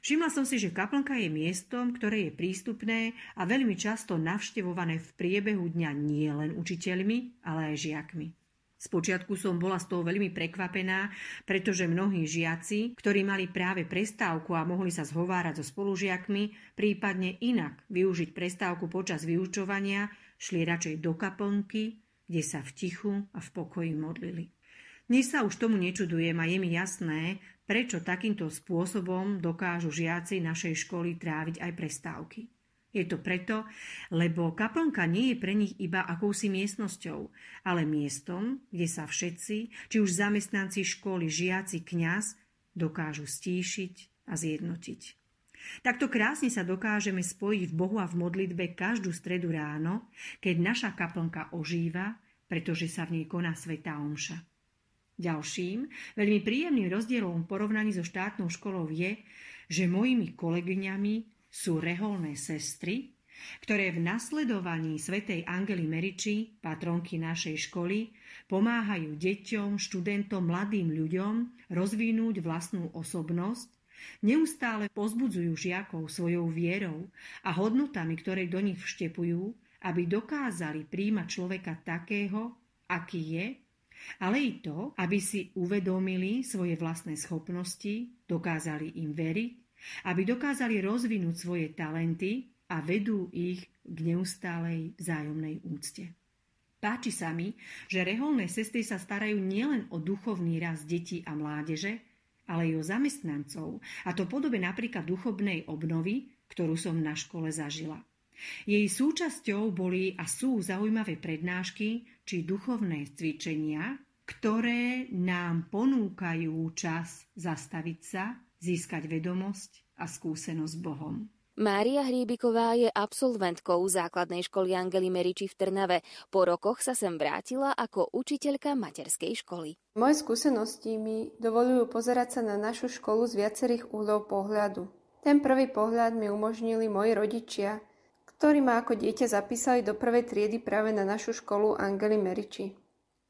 Všimla som si, že kaplnka je miestom, ktoré je prístupné a veľmi často navštevované v priebehu dňa nie len učiteľmi, ale aj žiakmi. Spočiatku som bola z toho veľmi prekvapená, pretože mnohí žiaci, ktorí mali práve prestávku a mohli sa zhovárať so spolužiakmi, prípadne inak využiť prestávku počas vyučovania, šli radšej do kaplnky, kde sa v tichu a v pokoji modlili. Dnes sa už tomu nečudujem a je mi jasné, prečo takýmto spôsobom dokážu žiaci našej školy tráviť aj prestávky. Je to preto, lebo kaplnka nie je pre nich iba akousi miestnosťou, ale miestom, kde sa všetci, či už zamestnanci školy, žiaci, kňaz, dokážu stíšiť a zjednotiť. Takto krásne sa dokážeme spojiť v Bohu a v modlitbe každú stredu ráno, keď naša kaplnka ožíva, pretože sa v nej koná svätá omša. Ďalším veľmi príjemným rozdielom v porovnaní so štátnou školou je, že mojimi kolegyňami sú reholné sestry, ktoré v nasledovaní svätej Angely Merici, patronky našej školy, pomáhajú deťom, študentom, mladým ľuďom rozvinúť vlastnú osobnosť, neustále pozbudzujú žiakov svojou vierou a hodnotami, ktoré do nich vštepujú, aby dokázali príjmať človeka takého, aký je, ale i to, aby si uvedomili svoje vlastné schopnosti, dokázali im veriť, aby dokázali rozvinúť svoje talenty a vedú ich k neustálej vzájomnej úcte. Páči sa mi, že reholné sestry sa starajú nielen o duchovný rast detí a mládeže, ale aj o zamestnancov, a to v podobe napríklad duchovnej obnovy, ktorú som na škole zažila. Jej súčasťou boli a sú zaujímavé prednášky či duchovné cvičenia, ktoré nám ponúkajú čas zastaviť sa, získať vedomosť a skúsenosť s Bohom. Mária Hríbiková je absolventkou základnej školy Angely Merici v Trnave. Po rokoch sa sem vrátila ako učiteľka materskej školy. Moje skúsenosti mi dovolujú pozerať sa na našu školu z viacerých uhlov pohľadu. Ten prvý pohľad mi umožnili moji rodičia, ktorí ma ako dieťa zapísali do prvej triedy práve na našu školu Angely Merici.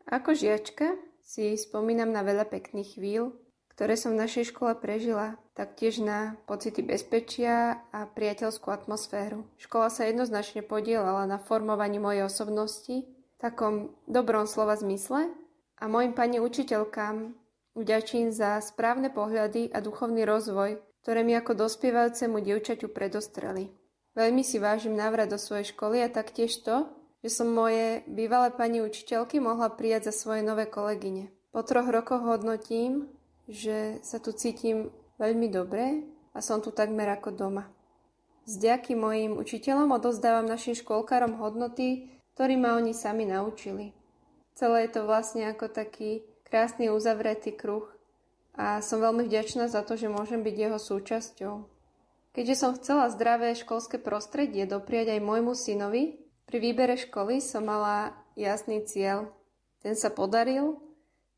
Ako žiačka si spomínam na veľa pekných chvíľ, ktoré som v našej škole prežila, taktiež na pocity bezpečia a priateľskú atmosféru. Škola sa jednoznačne podielala na formovaní mojej osobnosti, takom dobrom slova zmysle, a mojim pani učiteľkám vďačím za správne pohľady a duchovný rozvoj, ktoré mi ako dospievajúcemu dievčaťu predostreli. Veľmi si vážim návrat do svojej školy a taktiež to, že som moje bývalé pani učiteľky mohla prijať za svoje nové kolegyne. Po 3 rokoch hodnotím, že sa tu cítim veľmi dobre a som tu takmer ako doma. Vďaka mojim učiteľom odovzdávam našim školkárom hodnoty, ktoré ma oni sami naučili. Celé je to vlastne ako taký krásny uzavretý kruh a som veľmi vďačná za to, že môžem byť jeho súčasťou. Keďže som chcela zdravé školské prostredie dopriať aj môjmu synovi, pri výbere školy som mala jasný cieľ. Ten sa podaril.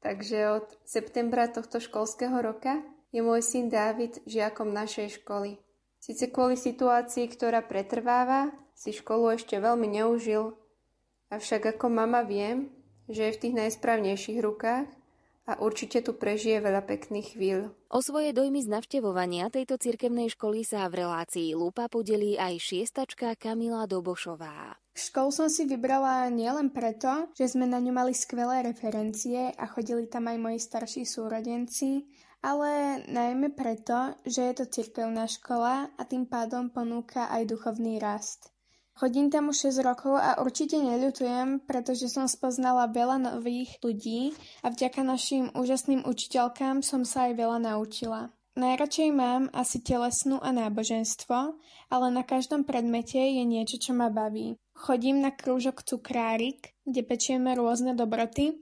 Takže od septembra tohto školského roka je môj syn Dávid žiakom našej školy. Sice kvôli situácii, ktorá pretrváva, si školu ešte veľmi neužil, avšak ako mama viem, že je v tých najsprávnejších rukách a a určite tu prežije veľa pekných chvíľ. O svoje dojmy z navštevovania tejto cirkevnej školy sa v relácii Lupa podelí aj šiestačka Kamila Dobošová. Školu som si vybrala nielen preto, že sme na ňu mali skvelé referencie a chodili tam aj moji starší súrodenci, ale najmä preto, že je to cirkevná škola a tým pádom ponúka aj duchovný rast. Chodím tam už 6 rokov a určite neľutujem, pretože som spoznala veľa nových ľudí a vďaka našim úžasným učiteľkám som sa aj veľa naučila. Najradšej mám asi telesnú a náboženstvo, ale na každom predmete je niečo, čo ma baví. Chodím na krúžok cukrárik, kde pečieme rôzne dobroty,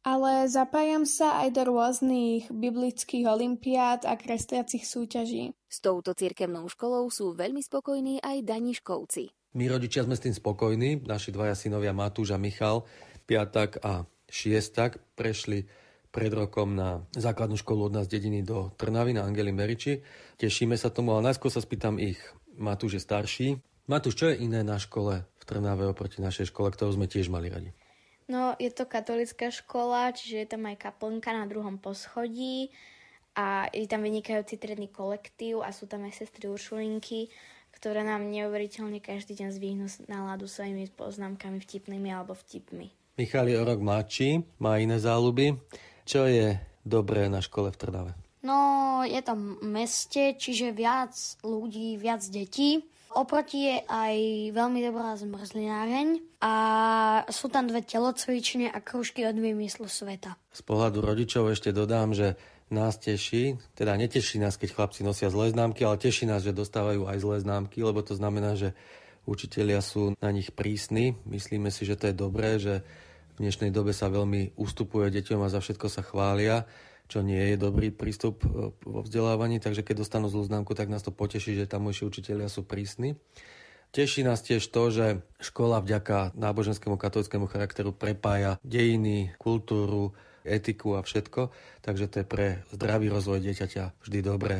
ale zapájam sa aj do rôznych biblických olympiád a kresliacich súťaží. S touto cirkevnou školou sú veľmi spokojní aj Daniškovci. My rodičia sme s tým spokojní. Naši dvaja synovia Matúš a Michal, piatak a šiestak, prešli pred rokom na základnú školu od nás dediny do Trnavy na Angely Meriči. Tešíme sa tomu, ale najskôr sa spýtam ich. Matúš je starší. Matúš, čo je iné na škole v Trnave oproti našej škole, ktorú sme tiež mali radi? No, je to katolická škola, čiže je tam aj kaplnka na druhom poschodí a je tam vynikajúci triedny kolektív a sú tam aj sestry Uršulinky, ktoré nám neuveriteľne každý deň zdvihnú náladu svojimi poznámkami vtipnými alebo vtipmi. Michal je o rok mladší, má iné záľuby. Čo je dobré na škole v Trnave? No, je tam meste, čiže viac ľudí, viac detí. Oproti je aj veľmi dobrá zmrzlináreň a sú tam dve telocvične a krúžky od výmyslu sveta. Z pohľadu rodičov ešte dodám, že nás teší, teda neteší nás, keď chlapci nosia zlé známky, ale teší nás, že dostávajú aj zlé známky, lebo to znamená, že učitelia sú na nich prísni. Myslíme si, že to je dobré, že v dnešnej dobe sa veľmi ustupuje deťom a za všetko sa chvália, čo nie je dobrý prístup vo vzdelávaní, takže keď dostanú zlú známku, tak nás to poteší, že tamojší učitelia sú prísni. Teší nás tiež to, že škola vďaka náboženskému katolickému charakteru prepája dejiny, kultúru, etiku a všetko, takže to je pre zdravý rozvoj dieťaťa vždy dobré.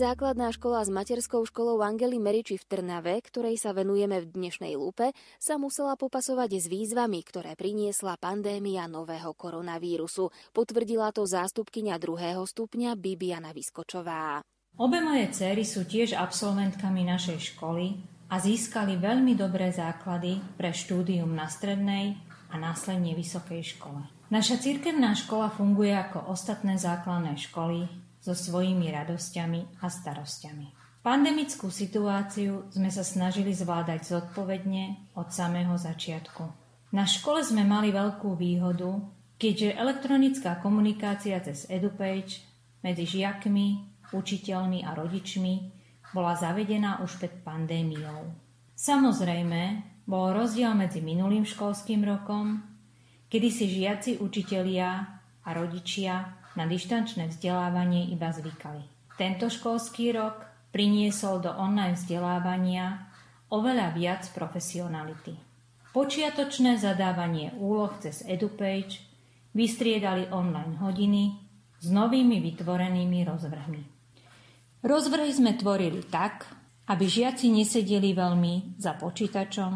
Základná škola s materskou školou Angely Meriči v Trnave, ktorej sa venujeme v dnešnej Lupe, sa musela popasovať s výzvami, ktoré priniesla pandémia nového koronavírusu. Potvrdila to zástupkyňa 2. stupňa Bibiana Vyskočová. Obe moje dcery sú tiež absolventkami našej školy a získali veľmi dobré základy pre štúdium na strednej a následne vysokej škole. Naša cirkevná škola funguje ako ostatné základné školy so svojimi radosťami a starosťami. Pandemickú situáciu sme sa snažili zvládať zodpovedne od samého začiatku. Na škole sme mali veľkú výhodu, keďže elektronická komunikácia cez EduPage medzi žiakmi, učiteľmi a rodičmi bola zavedená už pred pandémiou. Samozrejme, bol rozdiel medzi minulým školským rokom, kedy si žiaci, učitelia a rodičia na dištančné vzdelávanie iba zvykali. Tento školský rok priniesol do online vzdelávania oveľa viac profesionality. Počiatočné zadávanie úloh cez EduPage vystriedali online hodiny s novými vytvorenými rozvrhmi. Rozvrhy sme tvorili tak, aby žiaci nesedeli veľmi za počítačom,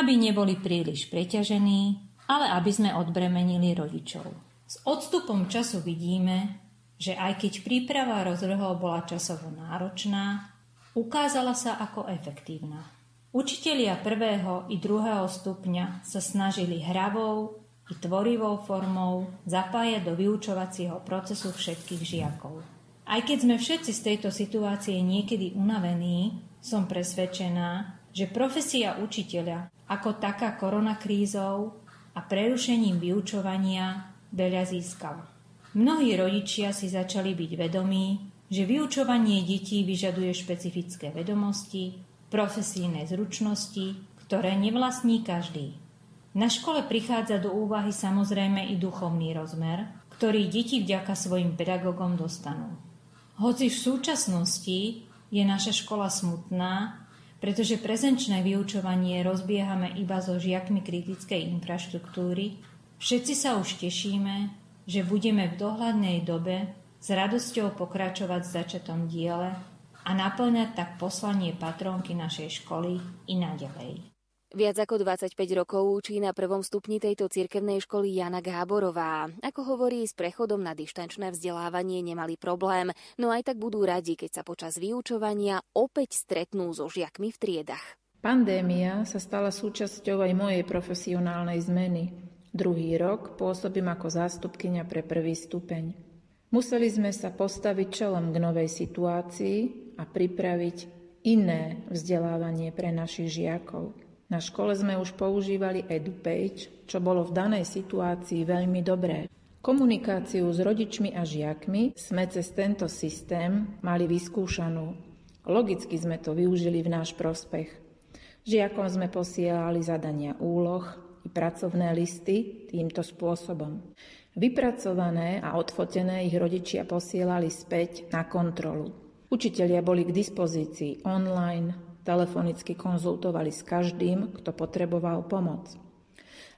aby neboli príliš preťažení, ale aby sme odbremenili rodičov. S odstupom času vidíme, že aj keď príprava rozvrhov bola časovo náročná, ukázala sa ako efektívna. Učitelia prvého i druhého stupňa sa snažili hravou i tvorivou formou zapájať do vyučovacieho procesu všetkých žiakov. Aj keď sme všetci z tejto situácie niekedy unavení, som presvedčená, že profesia učiteľa ako taká koronakrízou a prerušením vyučovania veľa získala. Mnohí rodičia si začali byť vedomí, že vyučovanie detí vyžaduje špecifické vedomosti, profesijné zručnosti, ktoré nevlastní každý. Na škole prichádza do úvahy samozrejme i duchovný rozmer, ktorý deti vďaka svojim pedagógom dostanú. Hoci v súčasnosti je naša škola smutná, pretože prezenčné vyučovanie rozbiehame iba so žiakmi kritickej infraštruktúry, všetci sa už tešíme, že budeme v dohľadnej dobe s radosťou pokračovať v začatom diele a naplňať tak poslanie patrónky našej školy i naďalej. Viac ako 25 rokov učí na prvom stupni tejto cirkevnej školy Jana Gáborová. Ako hovorí, s prechodom na dištančné vzdelávanie nemali problém, no aj tak budú radi, keď sa počas vyučovania opäť stretnú so žiakmi v triedach. Pandémia sa stala súčasťou aj mojej profesionálnej zmeny. Druhý rok pôsobím ako zástupkyňa pre prvý stupeň. Museli sme sa postaviť čelom k novej situácii a pripraviť iné vzdelávanie pre našich žiakov. Na škole sme už používali EduPage, čo bolo v danej situácii veľmi dobré. Komunikáciu s rodičmi a žiakmi sme cez tento systém mali vyskúšanú. Logicky sme to využili v náš prospech. Žiakom sme posielali zadania úloh, pracovné listy týmto spôsobom. Vypracované a odfotené ich rodičia posielali späť na kontrolu. Učitelia boli k dispozícii online, telefonicky konzultovali s každým, kto potreboval pomoc.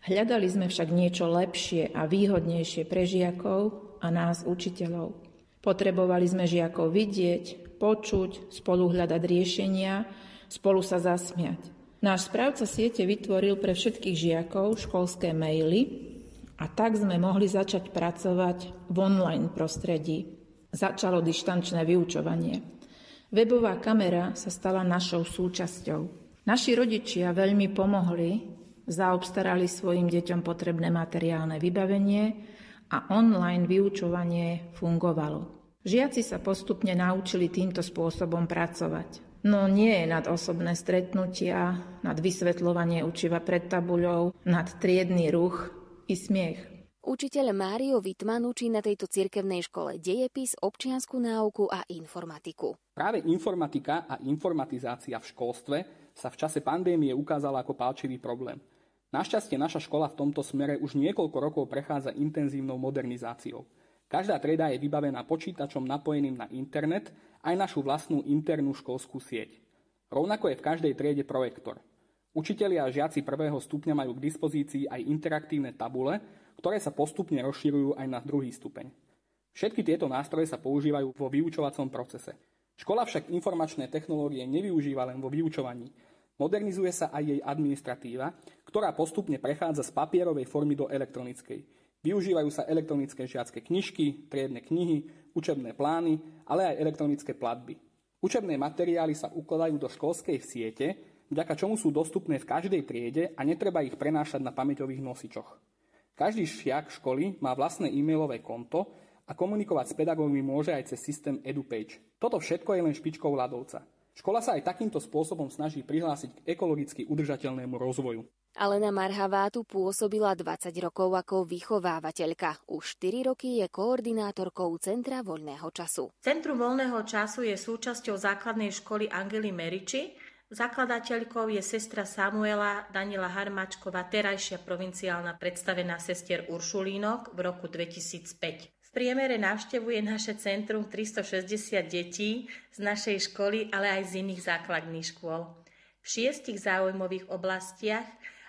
Hľadali sme však niečo lepšie a výhodnejšie pre žiakov a nás, učiteľov. Potrebovali sme žiakov vidieť, počuť, spolu hľadať riešenia, spolu sa zasmiať. Náš správca siete vytvoril pre všetkých žiakov školské maily a tak sme mohli začať pracovať v online prostredí. Začalo dištančné vyučovanie. Webová kamera sa stala našou súčasťou. Naši rodičia veľmi pomohli, zaobstarali svojim deťom potrebné materiálne vybavenie a online vyučovanie fungovalo. Žiaci sa postupne naučili týmto spôsobom pracovať. No nie nad osobné stretnutia, nad vysvetľovanie učiva pred tabuľou, nad triedny ruch i smiech. Učiteľ Mário Wittmann učí na tejto cirkevnej škole dejepis, občiansku náuku a informatiku. Práve informatika a informatizácia v školstve sa v čase pandémie ukázala ako pálčivý problém. Našťastie naša škola v tomto smere už niekoľko rokov prechádza intenzívnou modernizáciou. Každá trieda je vybavená počítačom napojeným na internet, aj našu vlastnú internú školskú sieť. Rovnako je v každej triede projektor. Učitelia a žiaci prvého stupňa majú k dispozícii aj interaktívne tabule, ktoré sa postupne rozširujú aj na druhý stupeň. Všetky tieto nástroje sa používajú vo vyučovacom procese. Škola však informačné technológie nevyužíva len vo vyučovaní. Modernizuje sa aj jej administratíva, ktorá postupne prechádza z papierovej formy do elektronickej. Využívajú sa elektronické žiacké knižky, triedne knihy, učebné plány, ale aj elektronické platby. Učebné materiály sa ukladajú do školskej siete, vďaka čomu sú dostupné v každej triede a netreba ich prenášať na pamäťových nosičoch. Každý žiak školy má vlastné e-mailové konto a komunikovať s pedagógmi môže aj cez systém EduPage. Toto všetko je len špičkou ľadovca. Škola sa aj takýmto spôsobom snaží prihlásiť k ekologicky udržateľnému rozvoju. Alena Marhavá tu pôsobila 20 rokov ako vychovávateľka. Už 4 roky je koordinátorkou Centra voľného času. Centrum voľného času je súčasťou základnej školy Angely Meriči. Zakladateľkou je sestra Samuela Daniela Harmačková, terajšia provinciálna predstavená sestier Uršulínok v roku 2005. V priemere navštevuje naše centrum 360 detí z našej školy, ale aj z iných základných škôl. V 6 záujmových oblastiach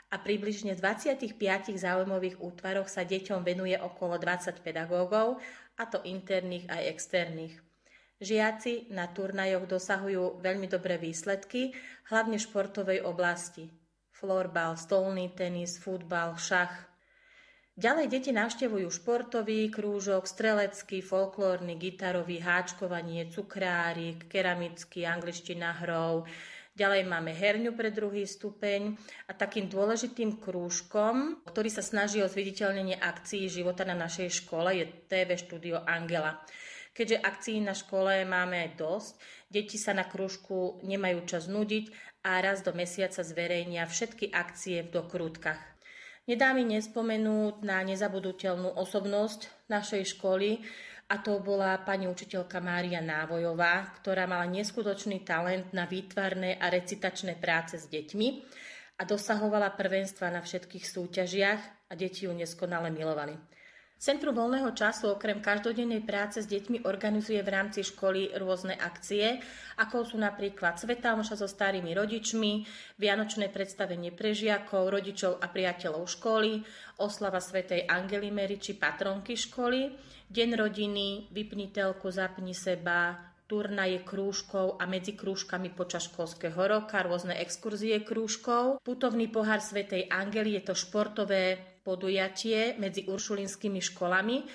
a približne 25 záujmových útvaroch sa deťom venuje okolo 20 pedagógov, a to interných aj externých. Žiaci na turnajoch dosahujú veľmi dobré výsledky, hlavne v športovej oblasti. Florbal, stolný tenis, futbal, šach. Ďalej deti navštevujú športový krúžok, strelecký, folklórny, gitarový, háčkovanie, cukrárik, keramický, angličtina, hrov. Ďalej máme herňu pre druhý stupeň a takým dôležitým krúžkom, ktorý sa snaží o zviditeľnenie akcií života na našej škole, je TV štúdio Angela. Keďže akcií na škole máme dosť, deti sa na krúžku nemajú čas nudiť a raz do mesiaca zverejnia všetky akcie v dokrutkách. Nedá mi nespomenúť na nezabudnutelnú osobnosť našej školy, a to bola pani učiteľka Mária Návojová, ktorá mala neskutočný talent na výtvarné a recitačné práce s deťmi a dosahovala prvenstva na všetkých súťažiach a deti ju neskonale milovali. Centrum voľného času okrem každodennej práce s deťmi organizuje v rámci školy rôzne akcie, ako sú napríklad Svätá omša so starými rodičmi, vianočné predstavenie pre žiakov, rodičov a priateľov školy, oslava svätej Angely Meriči, patronky školy, deň rodiny, vypni telku, zapni seba, turnaje krúžkov a medzi krúžkami počas školského roka, rôzne exkurzie krúžkov. Putovný pohár svätej Angely je to športové podujatie medzi uršulinskými školami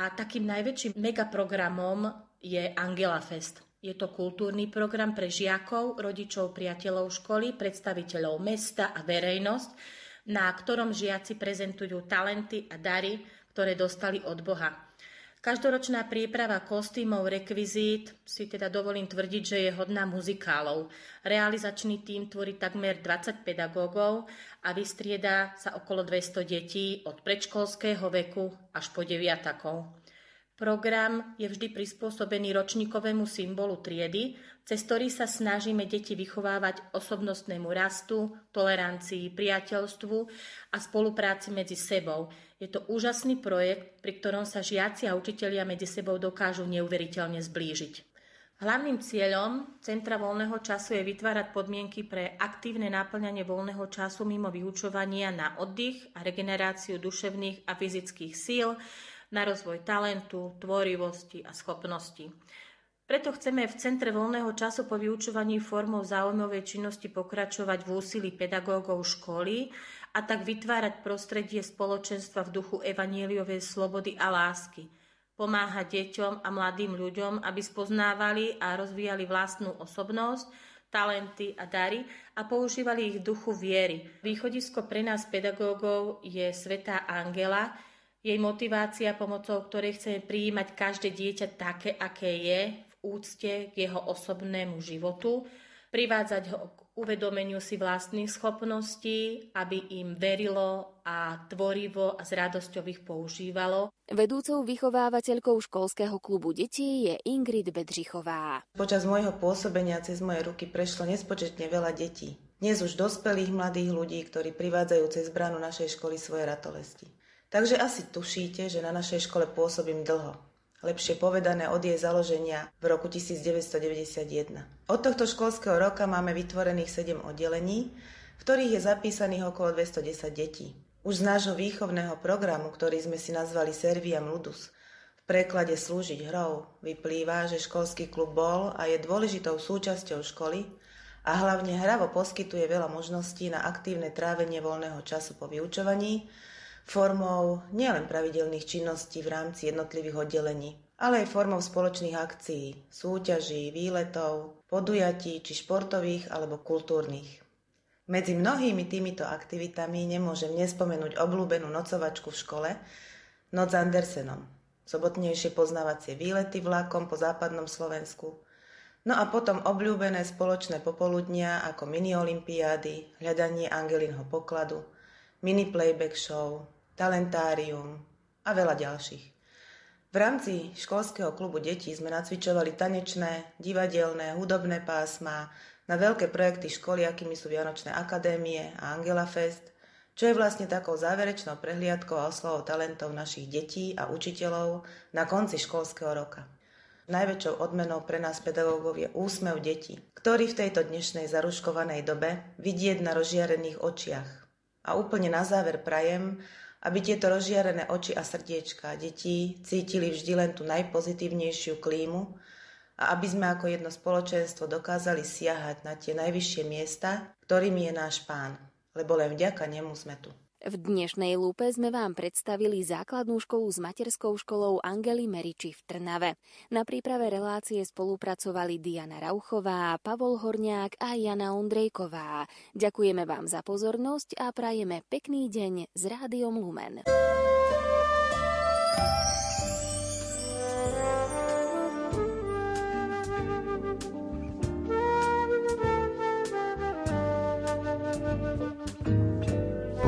a takým najväčším megaprogramom je Angela Fest. Je to kultúrny program pre žiakov, rodičov, priateľov školy, predstaviteľov mesta a verejnosť, na ktorom žiaci prezentujú talenty a dary, ktoré dostali od Boha. Každoročná príprava kostýmov, rekvizít, si teda dovolím tvrdiť, že je hodná muzikálov. Realizačný tím tvorí takmer 20 pedagógov a vystriedá sa okolo 200 detí od predškolského veku až po deviatakov. Program je vždy prispôsobený ročníkovému symbolu triedy, cez ktorý sa snažíme deti vychovávať osobnostnému rastu, tolerancii, priateľstvu a spolupráci medzi sebou. Je to úžasný projekt, pri ktorom sa žiaci a učitelia medzi sebou dokážu neuveriteľne zblížiť. Hlavným cieľom Centra voľného času je vytvárať podmienky pre aktívne naplňanie voľného času mimo vyučovania na oddych a regeneráciu duševných a fyzických síl, na rozvoj talentu, tvorivosti a schopností. Preto chceme v Centre voľného času po vyučovaní formou záujmovej činnosti pokračovať v úsilí pedagógov školy a tak vytvárať prostredie spoločenstva v duchu evanjeliovej slobody a lásky. Pomáhať deťom a mladým ľuďom, aby spoznávali a rozvíjali vlastnú osobnosť, talenty a dary a používali ich v duchu viery. Východisko pre nás pedagógov je Svätá Angela, jej motivácia, pomocou ktorej chceme prijímať každé dieťa také, aké je, úcte k jeho osobnému životu, privádzať ho k uvedomeniu si vlastných schopností, aby im verilo a tvorivo a s radosťou ich používalo. Vedúcou vychovávateľkou školského klubu detí je Ingrid Bedřichová. Počas môjho pôsobenia cez moje ruky prešlo nespočetne veľa detí. Dnes už dospelých mladých ľudí, ktorí privádzajú cez bránu našej školy svoje ratolesti. Takže asi tušíte, že na našej škole pôsobím dlho. Lepšie povedané od jej založenia v roku 1991. Od tohto školského roka máme vytvorených 7 oddelení, v ktorých je zapísaných okolo 210 detí. Už z nášho výchovného programu, ktorý sme si nazvali Serviam Ludus, v preklade slúžiť hrou, vyplýva, že školský klub bol a je dôležitou súčasťou školy a hlavne hravo poskytuje veľa možností na aktívne trávenie voľného času po vyučovaní, formou nielen pravidelných činností v rámci jednotlivých oddelení, ale aj formou spoločných akcií, súťaží, výletov, podujatí či športových alebo kultúrnych. Medzi mnohými týmito aktivitami nemôžem nespomenúť obľúbenú nocovačku v škole Noc s Andersenom, sobotnejšie poznávacie výlety vlakom po západnom Slovensku, No a potom obľúbené spoločné popoludnia ako mini-olympiády, hľadanie Angelinho pokladu, mini-playback show, talentárium a veľa ďalších. V rámci školského klubu detí sme nacvičovali tanečné, divadelné, hudobné pásma na veľké projekty školy, akými sú Vianočné akadémie a Angela Fest, čo je vlastne takou záverečnou prehliadkou a oslavou talentov našich detí a učiteľov na konci školského roka. Najväčšou odmenou pre nás pedagógov je úsmev detí, ktorý v tejto dnešnej zaruškovanej dobe vidieť na rozžiarených očiach. A úplne na záver prajem, aby tieto rozžiarené oči a srdiečka detí cítili vždy len tú najpozitívnejšiu klímu a aby sme ako jedno spoločenstvo dokázali siahať na tie najvyššie miesta, ktorými je náš Pán. Lebo len vďaka nemu sme tu. V dnešnej lúpe sme vám predstavili základnú školu s materskou školou Angely Meriči v Trnave. Na príprave relácie spolupracovali Diana Rauchová, Pavol Horniák a Jana Ondrejková. Ďakujeme vám za pozornosť a prajeme pekný deň s Rádiom Lumen.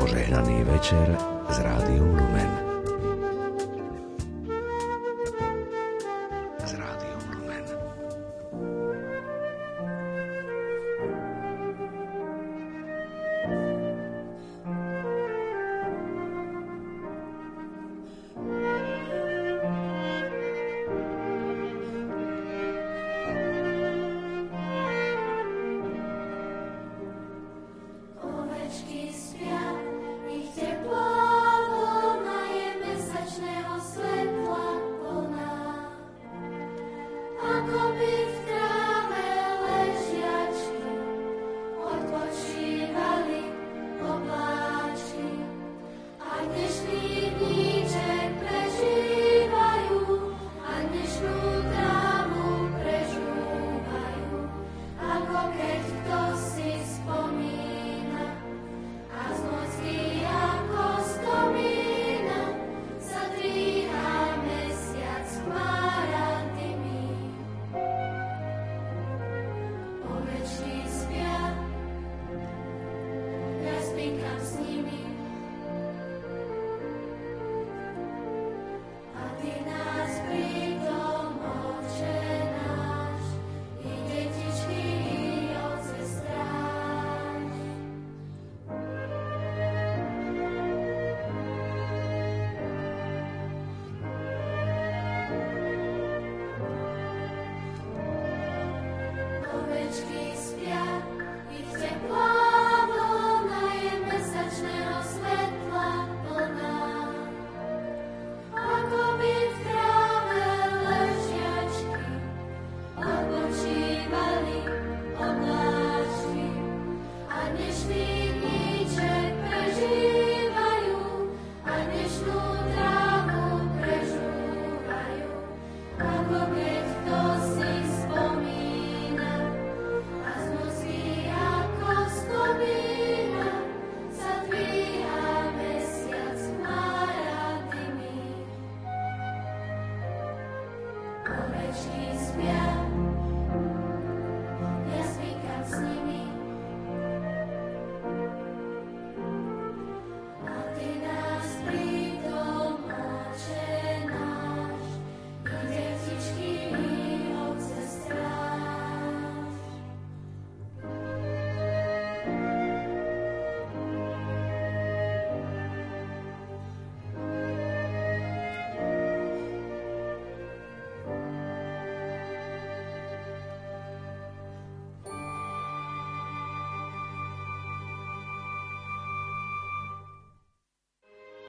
Požehnaný večer s Rádiom Lumen.